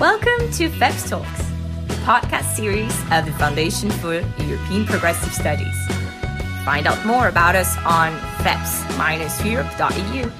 Welcome to FEPS Talks, the podcast series of the Foundation for European Progressive Studies. Find out more about us on feps-europe.eu.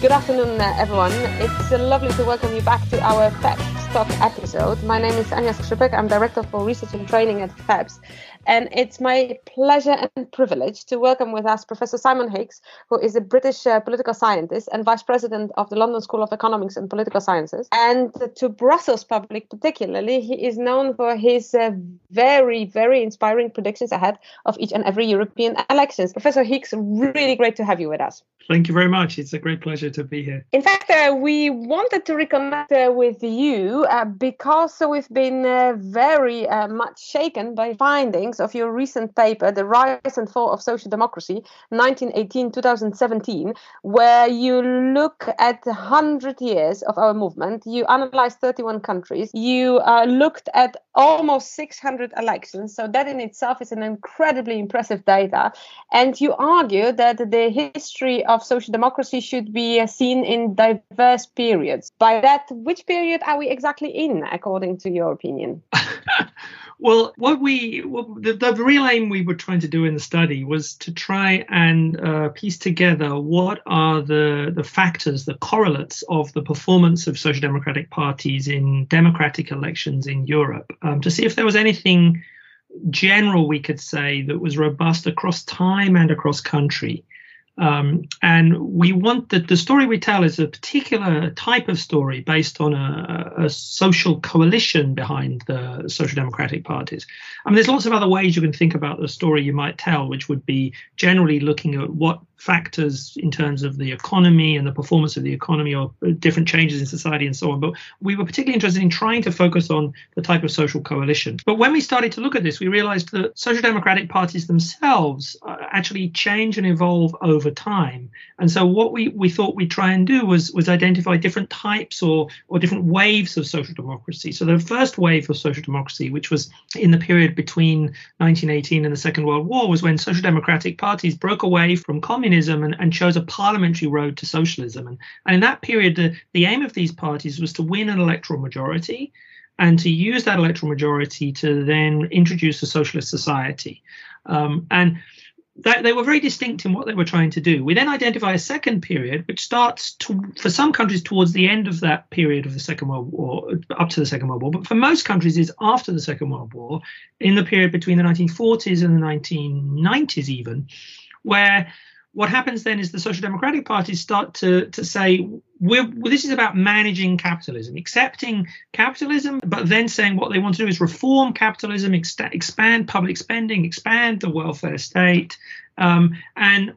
Good afternoon, everyone. It's lovely to welcome you back to our FEPS Talk episode. My name is Anja Skrzypek. I'm Director for Research and Training at FEPS. And it's my pleasure and privilege to welcome with us Professor Simon Higgs, who is a British political scientist and Vice President of the London School of Economics and Political Sciences. And to Brussels public particularly, he is known for his very inspiring predictions ahead of each and every European elections. Professor Higgs, really great to have you with us. Thank you very much. It's a great pleasure to be here. In fact, we wanted to reconnect with you because we've been very much shaken by findings of your recent paper, The Rise and Fall of Social Democracy, 1918-2017, where you look at 100 years of our movement. You analysed 31 countries. You looked at almost 600 elections. So that in itself is an incredibly impressive data. And you argue that the history of social democracy should be seen in diverse periods. By that, which period are we exactly in, according to your opinion? Well, the real aim we were trying to do in the study was to try and piece together what are the factors, the correlates of the performance of social democratic parties in democratic elections in Europe, to see if there was anything general we could say that was robust across time and across country. And we want that the story we tell is a particular type of story based on a social coalition behind the social democratic parties. I mean, there's lots of other ways you can think about the story you might tell, which would be generally looking at what factors in terms of the economy and the performance of the economy or different changes in society and so on. But we were particularly interested in trying to focus on the type of social coalition. But when we started to look at this, we realized that social democratic parties themselves actually change and evolve over time. And so what we thought we'd try and do was identify different types or different waves of social democracy. So the first wave of social democracy, which was in the period between 1918 and the Second World War, was when social democratic parties broke away from communism and chose a parliamentary road to socialism. And in that period, the aim of these parties was to win an electoral majority and to use that electoral majority to then introduce a socialist society. And they were very distinct in what they were trying to do. We then identify a second period, which starts for some countries towards the end of that period of the Second World War, up to the Second World War, but for most countries is after the Second World War, in the period between the 1940s and the 1990s even, where what happens then is the social democratic parties start to say, this is about managing capitalism, accepting capitalism, but then saying what they want to do is reform capitalism, expand public spending, expand the welfare state. And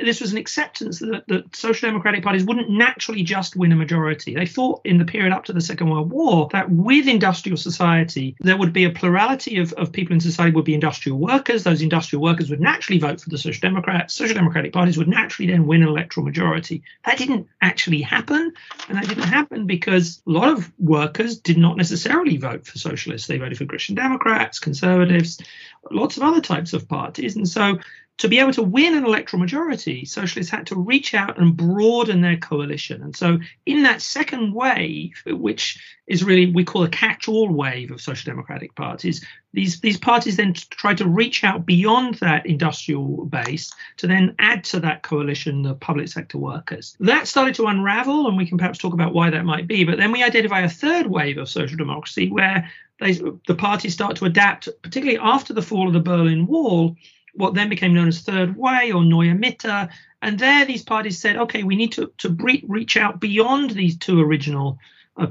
this was an acceptance that social democratic parties wouldn't naturally just win a majority. They thought in the period up to the Second World War that with industrial society, there would be a plurality of people in society would be industrial workers. Those industrial workers would naturally vote for the social democrats. Social democratic parties would naturally then win an electoral majority. That didn't actually happen. And that didn't happen because a lot of workers did not necessarily vote for socialists. They voted for Christian Democrats, conservatives, lots of other types of parties. And so to be able to win an electoral majority, socialists had to reach out and broaden their coalition. And so in that second wave, which is really we call a catch-all wave of social democratic parties, these parties then try to reach out beyond that industrial base to then add to that coalition the public sector workers. That started to unravel, and we can perhaps talk about why that might be. But then we identify a third wave of social democracy where the parties start to adapt, particularly after the fall of the Berlin Wall, what then became known as Third Way or Neue Mitte. And there these parties said, OK, we need to reach out beyond these two original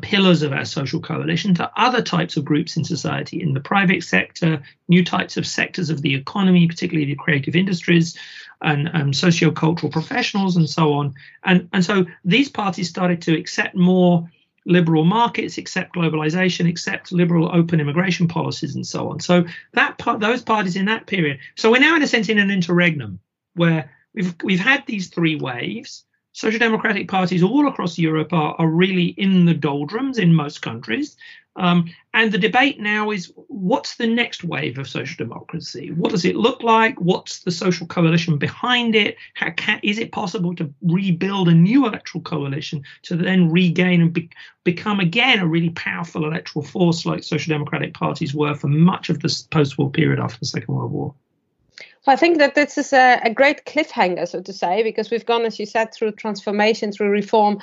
pillars of our social coalition to other types of groups in society, in the private sector, new types of sectors of the economy, particularly the creative industries and socio-cultural professionals and so on. And so these parties started to accept more liberal markets, accept globalization, accept liberal open immigration policies and so on. So that those parties in that period. So we're now in a sense in an interregnum where we've had these three waves. social democratic parties all across Europe are really in the doldrums in most countries. And the debate now is, what's the next wave of social democracy? What does it look like? What's the social coalition behind it? How is it possible to rebuild a new electoral coalition to then regain and become again a really powerful electoral force like social democratic parties were for much of this post-war period after the Second World War? I think that this is a great cliffhanger, so to say, because we've gone, as you said, through transformation, through reform,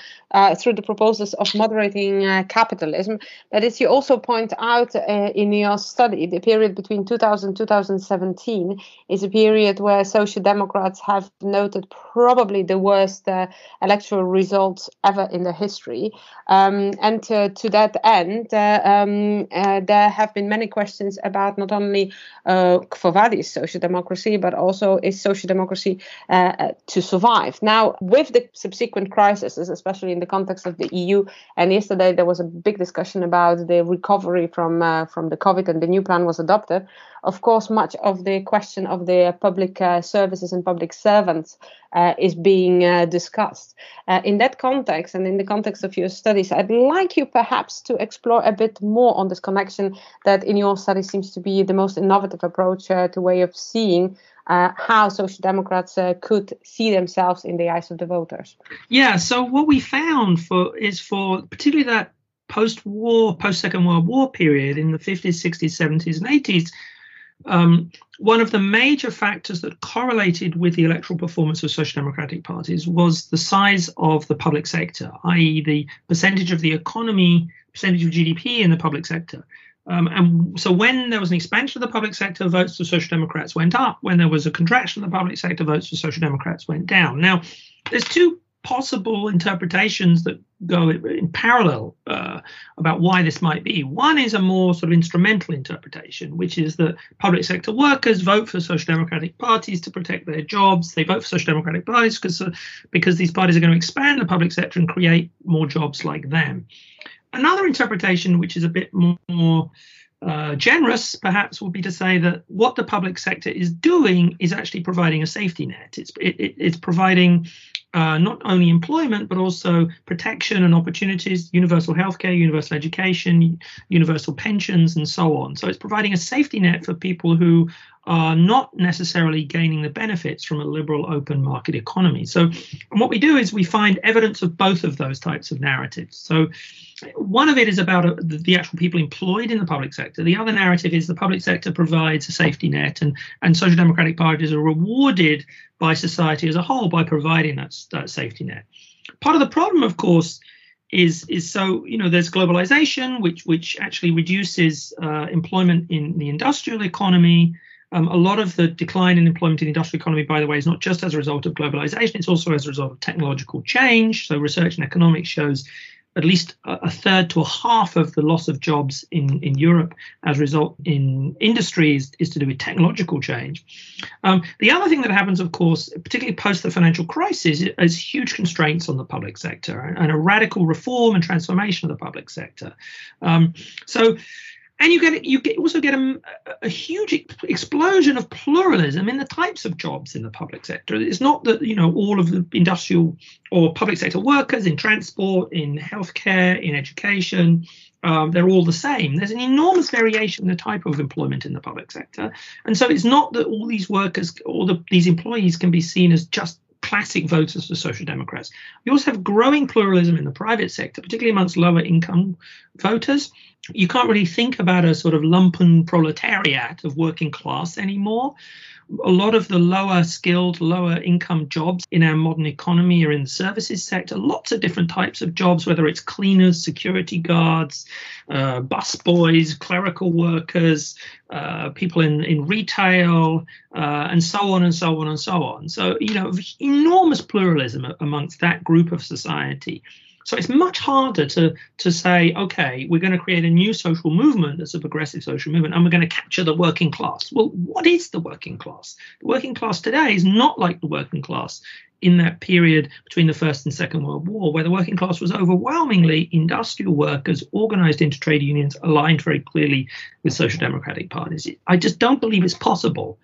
through the proposals of moderating capitalism. But as you also point out in your study, the period between 2000 and 2017 is a period where social democrats have noted probably the worst electoral results ever in their history. And to that end, there have been many questions about not only Kowalski's social democracy, but also is social democracy to survive. Now, with the subsequent crises, especially in the context of the EU, and yesterday there was a big discussion about the recovery from the COVID, and the new plan was adopted. Of course, much of the question of the public services and public servants is being discussed. In that context, and in the context of your studies, I'd like you perhaps to explore a bit more on this connection that in your study seems to be the most innovative approach to way of seeing how social democrats could see themselves in the eyes of the voters. Yeah, so what we found is for particularly that post-war, post-Second World War period in the 50s, 60s, 70s and 80s, one of the major factors that correlated with the electoral performance of social democratic parties was the size of the public sector, i.e. the percentage of the economy, percentage of GDP in the public sector. And so when there was an expansion of the public sector, votes for social democrats went up. When there was a contraction of the public sector, votes for social democrats went down. Now, there's two possible interpretations that go in parallel about why this might be. One is a more sort of instrumental interpretation, which is that public sector workers vote for social democratic parties to protect their jobs. They vote for social democratic parties because these parties are going to expand the public sector and create more jobs like them. Another interpretation, which is a bit more generous, perhaps, would be to say that what the public sector is doing is actually providing a safety net. It's providing not only employment, but also protection and opportunities, universal healthcare, universal education, universal pensions, and so on. So it's providing a safety net for people who are not necessarily gaining the benefits from a liberal open market economy. So what we do is we find evidence of both of those types of narratives. So one of it is about the actual people employed in the public sector. The other narrative is the public sector provides a safety net, and social democratic parties are rewarded by society as a whole by providing that safety net. Part of the problem, of course, is there's globalization, which actually reduces employment in the industrial economy. A lot of the decline in employment in the industrial economy, by the way, is not just as a result of globalization, it's also as a result of technological change. So research in economics shows at least a third to a half of the loss of jobs in Europe as a result in industries is to do with technological change. The other thing that happens, of course, particularly post the financial crisis, is huge constraints on the public sector and a radical reform and transformation of the public sector. And you also get a huge explosion of pluralism in the types of jobs in the public sector. It's not that, all of the industrial or public sector workers in transport, in healthcare, in education, they're all the same. There's an enormous variation in the type of employment in the public sector. And so it's not that all these workers, these employees can be seen as just classic voters for social democrats. You also have growing pluralism in the private sector, particularly amongst lower income voters. You can't really think about a sort of lumpen proletariat of working class anymore. A lot of the lower skilled, lower income jobs in our modern economy are in the services sector. Lots of different types of jobs, whether it's cleaners, security guards, busboys, clerical workers, people in retail, and so on and so on and so on. So, enormous pluralism amongst that group of society. So it's much harder to say, OK, we're going to create a new social movement that's a progressive social movement and we're going to capture the working class. Well, what is the working class? The working class today is not like the working class in that period between the First and Second World War, where the working class was overwhelmingly industrial workers organized into trade unions aligned very clearly with social democratic parties. I just don't believe it's possible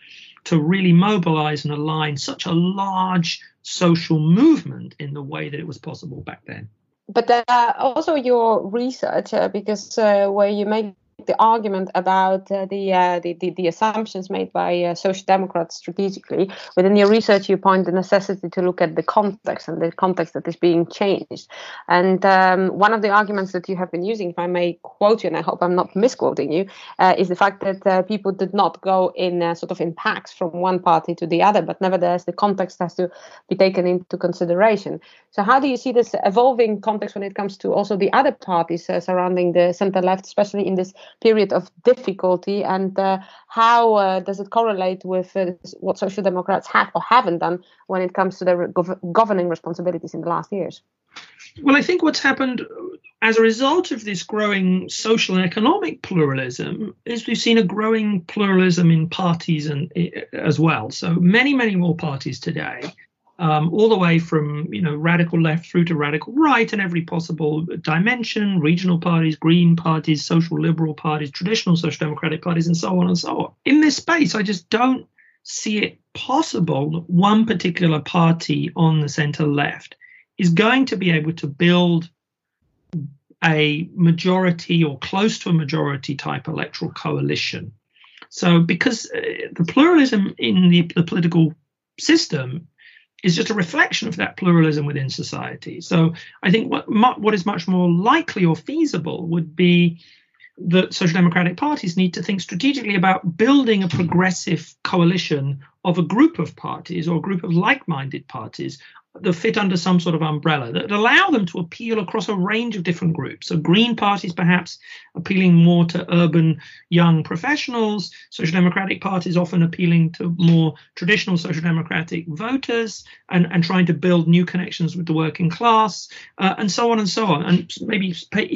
to really mobilize and align such a large social movement in the way that it was possible back then. But also your research, because where you make the argument about the assumptions made by social democrats strategically, within your research you point the necessity to look at the context and the context that is being changed. And one of the arguments that you have been using, if I may quote you, and I hope I'm not misquoting you, is the fact that people did not go in sort of in packs from one party to the other, but nevertheless the context has to be taken into consideration. So how do you see this evolving context when it comes to also the other parties surrounding the centre left, especially in this period of difficulty, and how does it correlate with what social democrats have or haven't done when it comes to their governing responsibilities in the last years? Well, I think what's happened as a result of this growing social and economic pluralism is we've seen a growing pluralism in parties and as well. So many, many more parties today, all the way from, you know, radical left through to radical right and every possible dimension, regional parties, green parties, social liberal parties, traditional social democratic parties, and so on and so on. In this space, I just don't see it possible that one particular party on the centre left is going to be able to build a majority or close to a majority type electoral coalition. So because the pluralism in the political system is just a reflection of that pluralism within society. So I think what is much more likely or feasible would be that social democratic parties need to think strategically about building a progressive coalition of a group of parties or a group of like-minded parties that fit under some sort of umbrella that allow them to appeal across a range of different groups. So green parties perhaps appealing more to urban young professionals, social democratic parties often appealing to more traditional social democratic voters and trying to build new connections with the working class and so on and so on. And maybe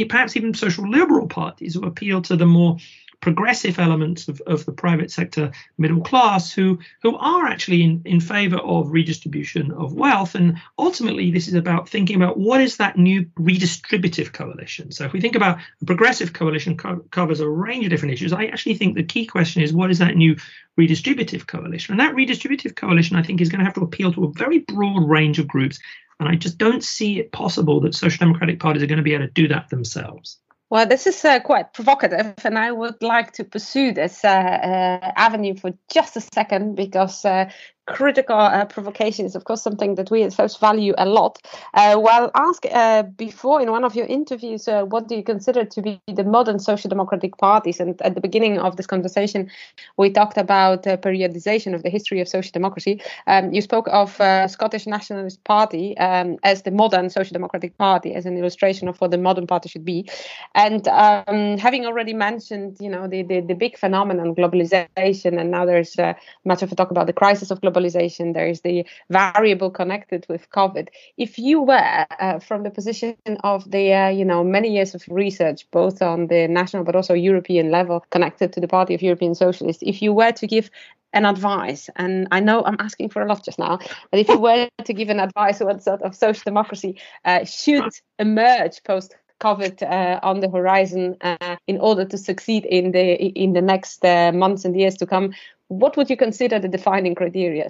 perhaps even social liberal parties who appeal to the more progressive elements of the private sector middle class who are actually in favour of redistribution of wealth. And ultimately, this is about thinking about what is that new redistributive coalition. So if we think about a progressive coalition covers a range of different issues, I actually think the key question is what is that new redistributive coalition? And that redistributive coalition, I think, is going to have to appeal to a very broad range of groups. And I just don't see it possible that social democratic parties are going to be able to do that themselves. Well, this is quite provocative, and I would like to pursue this avenue for just a second, because critical provocation is, of course, something that we at FEPS value a lot. Well, ask before in one of your interviews, what do you consider to be the modern social democratic parties? And at the beginning of this conversation, we talked about periodization of the history of social democracy. You spoke of Scottish Nationalist Party as the modern social democratic party, as an illustration of what the modern party should be. And having already mentioned, you know, the big phenomenon, globalization, and now there's much of a talk about the crisis of globalization. There is the variable connected with COVID. If you were from the position of the, you know, many years of research, both on the national but also European level, connected to the Party of European Socialists, if you were to give an advice, and I know I'm asking for a lot just now, but if you were to give an advice on what sort of social democracy should emerge post COVID on the horizon in order to succeed in the next months and years to come, what would you consider the defining criteria?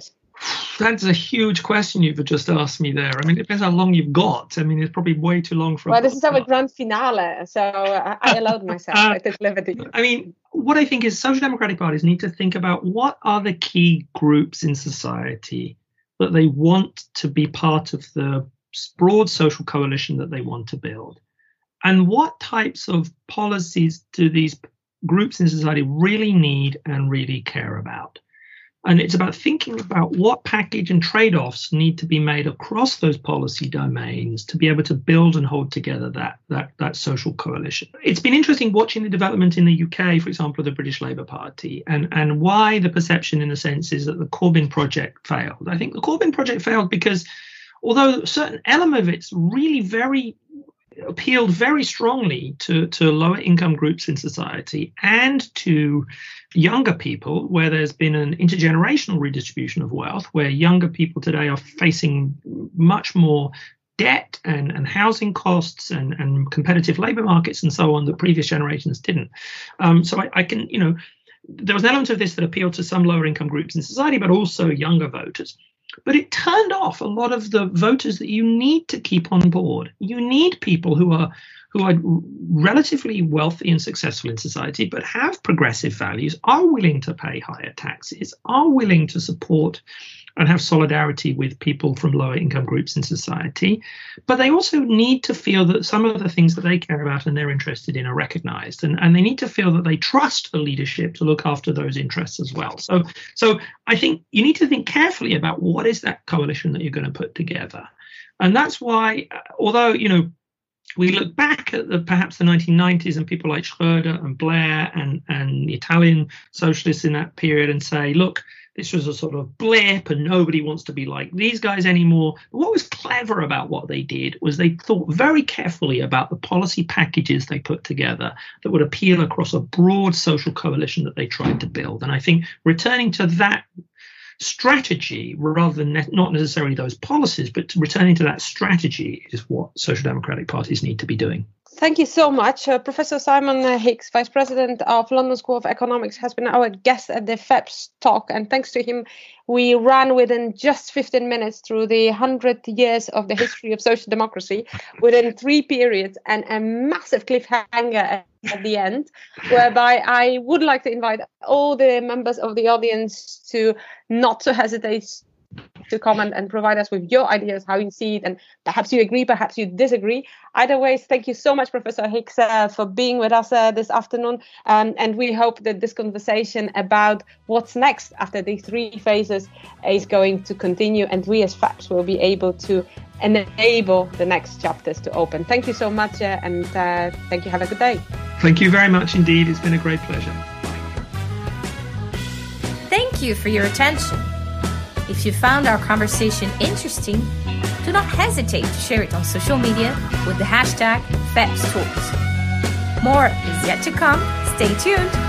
That's a huge question you've just asked me there. I mean, it depends how long you've got. I mean, it's probably way too long for. Well, this is our grand finale, so I allowed myself. I took liberty. I mean, what I think is social democratic parties need to think about what are the key groups in society that they want to be part of the broad social coalition that they want to build, and what types of policies do these groups in society really need and really care about. And it's about thinking about what package and trade-offs need to be made across those policy domains to be able to build and hold together that social coalition. It's been interesting watching the development in the UK, for example, of the British Labour Party, and why the perception in a sense is that the Corbyn project failed. I think the Corbyn project failed because although a certain element of it's really very appealed very strongly to lower income groups in society and to younger people, where there's been an intergenerational redistribution of wealth, where younger people today are facing much more debt and housing costs and competitive labour markets and so on that previous generations didn't. So I can, you know, there was an element of this that appealed to some lower income groups in society, but also younger voters. But it turned off a lot of the voters that you need to keep on board. You need people who are relatively wealthy and successful in society, but have progressive values, are willing to pay higher taxes, are willing to support and have solidarity with people from lower income groups in society. But they also need to feel that some of the things that they care about and they're interested in are recognized. And they need to feel that they trust the leadership to look after those interests as well. So I think you need to think carefully about what is that coalition that you're going to put together. And that's why, although, you know, we look back at perhaps the 1990s and people like Schroeder and Blair and the Italian socialists in that period and say, look, this was a sort of blip and nobody wants to be like these guys anymore. But what was clever about what they did was they thought very carefully about the policy packages they put together that would appeal across a broad social coalition that they tried to build. And I think returning to that strategy rather than not necessarily those policies, but returning to that strategy is what social democratic parties need to be doing. Thank you so much. Professor Simon Higgs, Vice President of London School of Economics, has been our guest at the FEPS talk. And thanks to him, we ran within just 15 minutes through the 100 years of the history of social democracy within three periods and a massive cliffhanger at the end, whereby I would like to invite all the members of the audience to not to hesitate to comment and provide us with your ideas, how you see it, and perhaps you agree, perhaps you disagree. Either way, thank you so much, Professor Higgs, for being with us this afternoon, and we hope that this conversation about what's next after the three phases is going to continue, and we as FEPS will be able to enable the next chapters to open. Thank you so much, and thank you. Have a good day. Thank you very much indeed. It's been a great pleasure. Thank you for your attention. If you found our conversation interesting, do not hesitate to share it on social media with the hashtag FEPSTalks. More is yet to come. Stay tuned.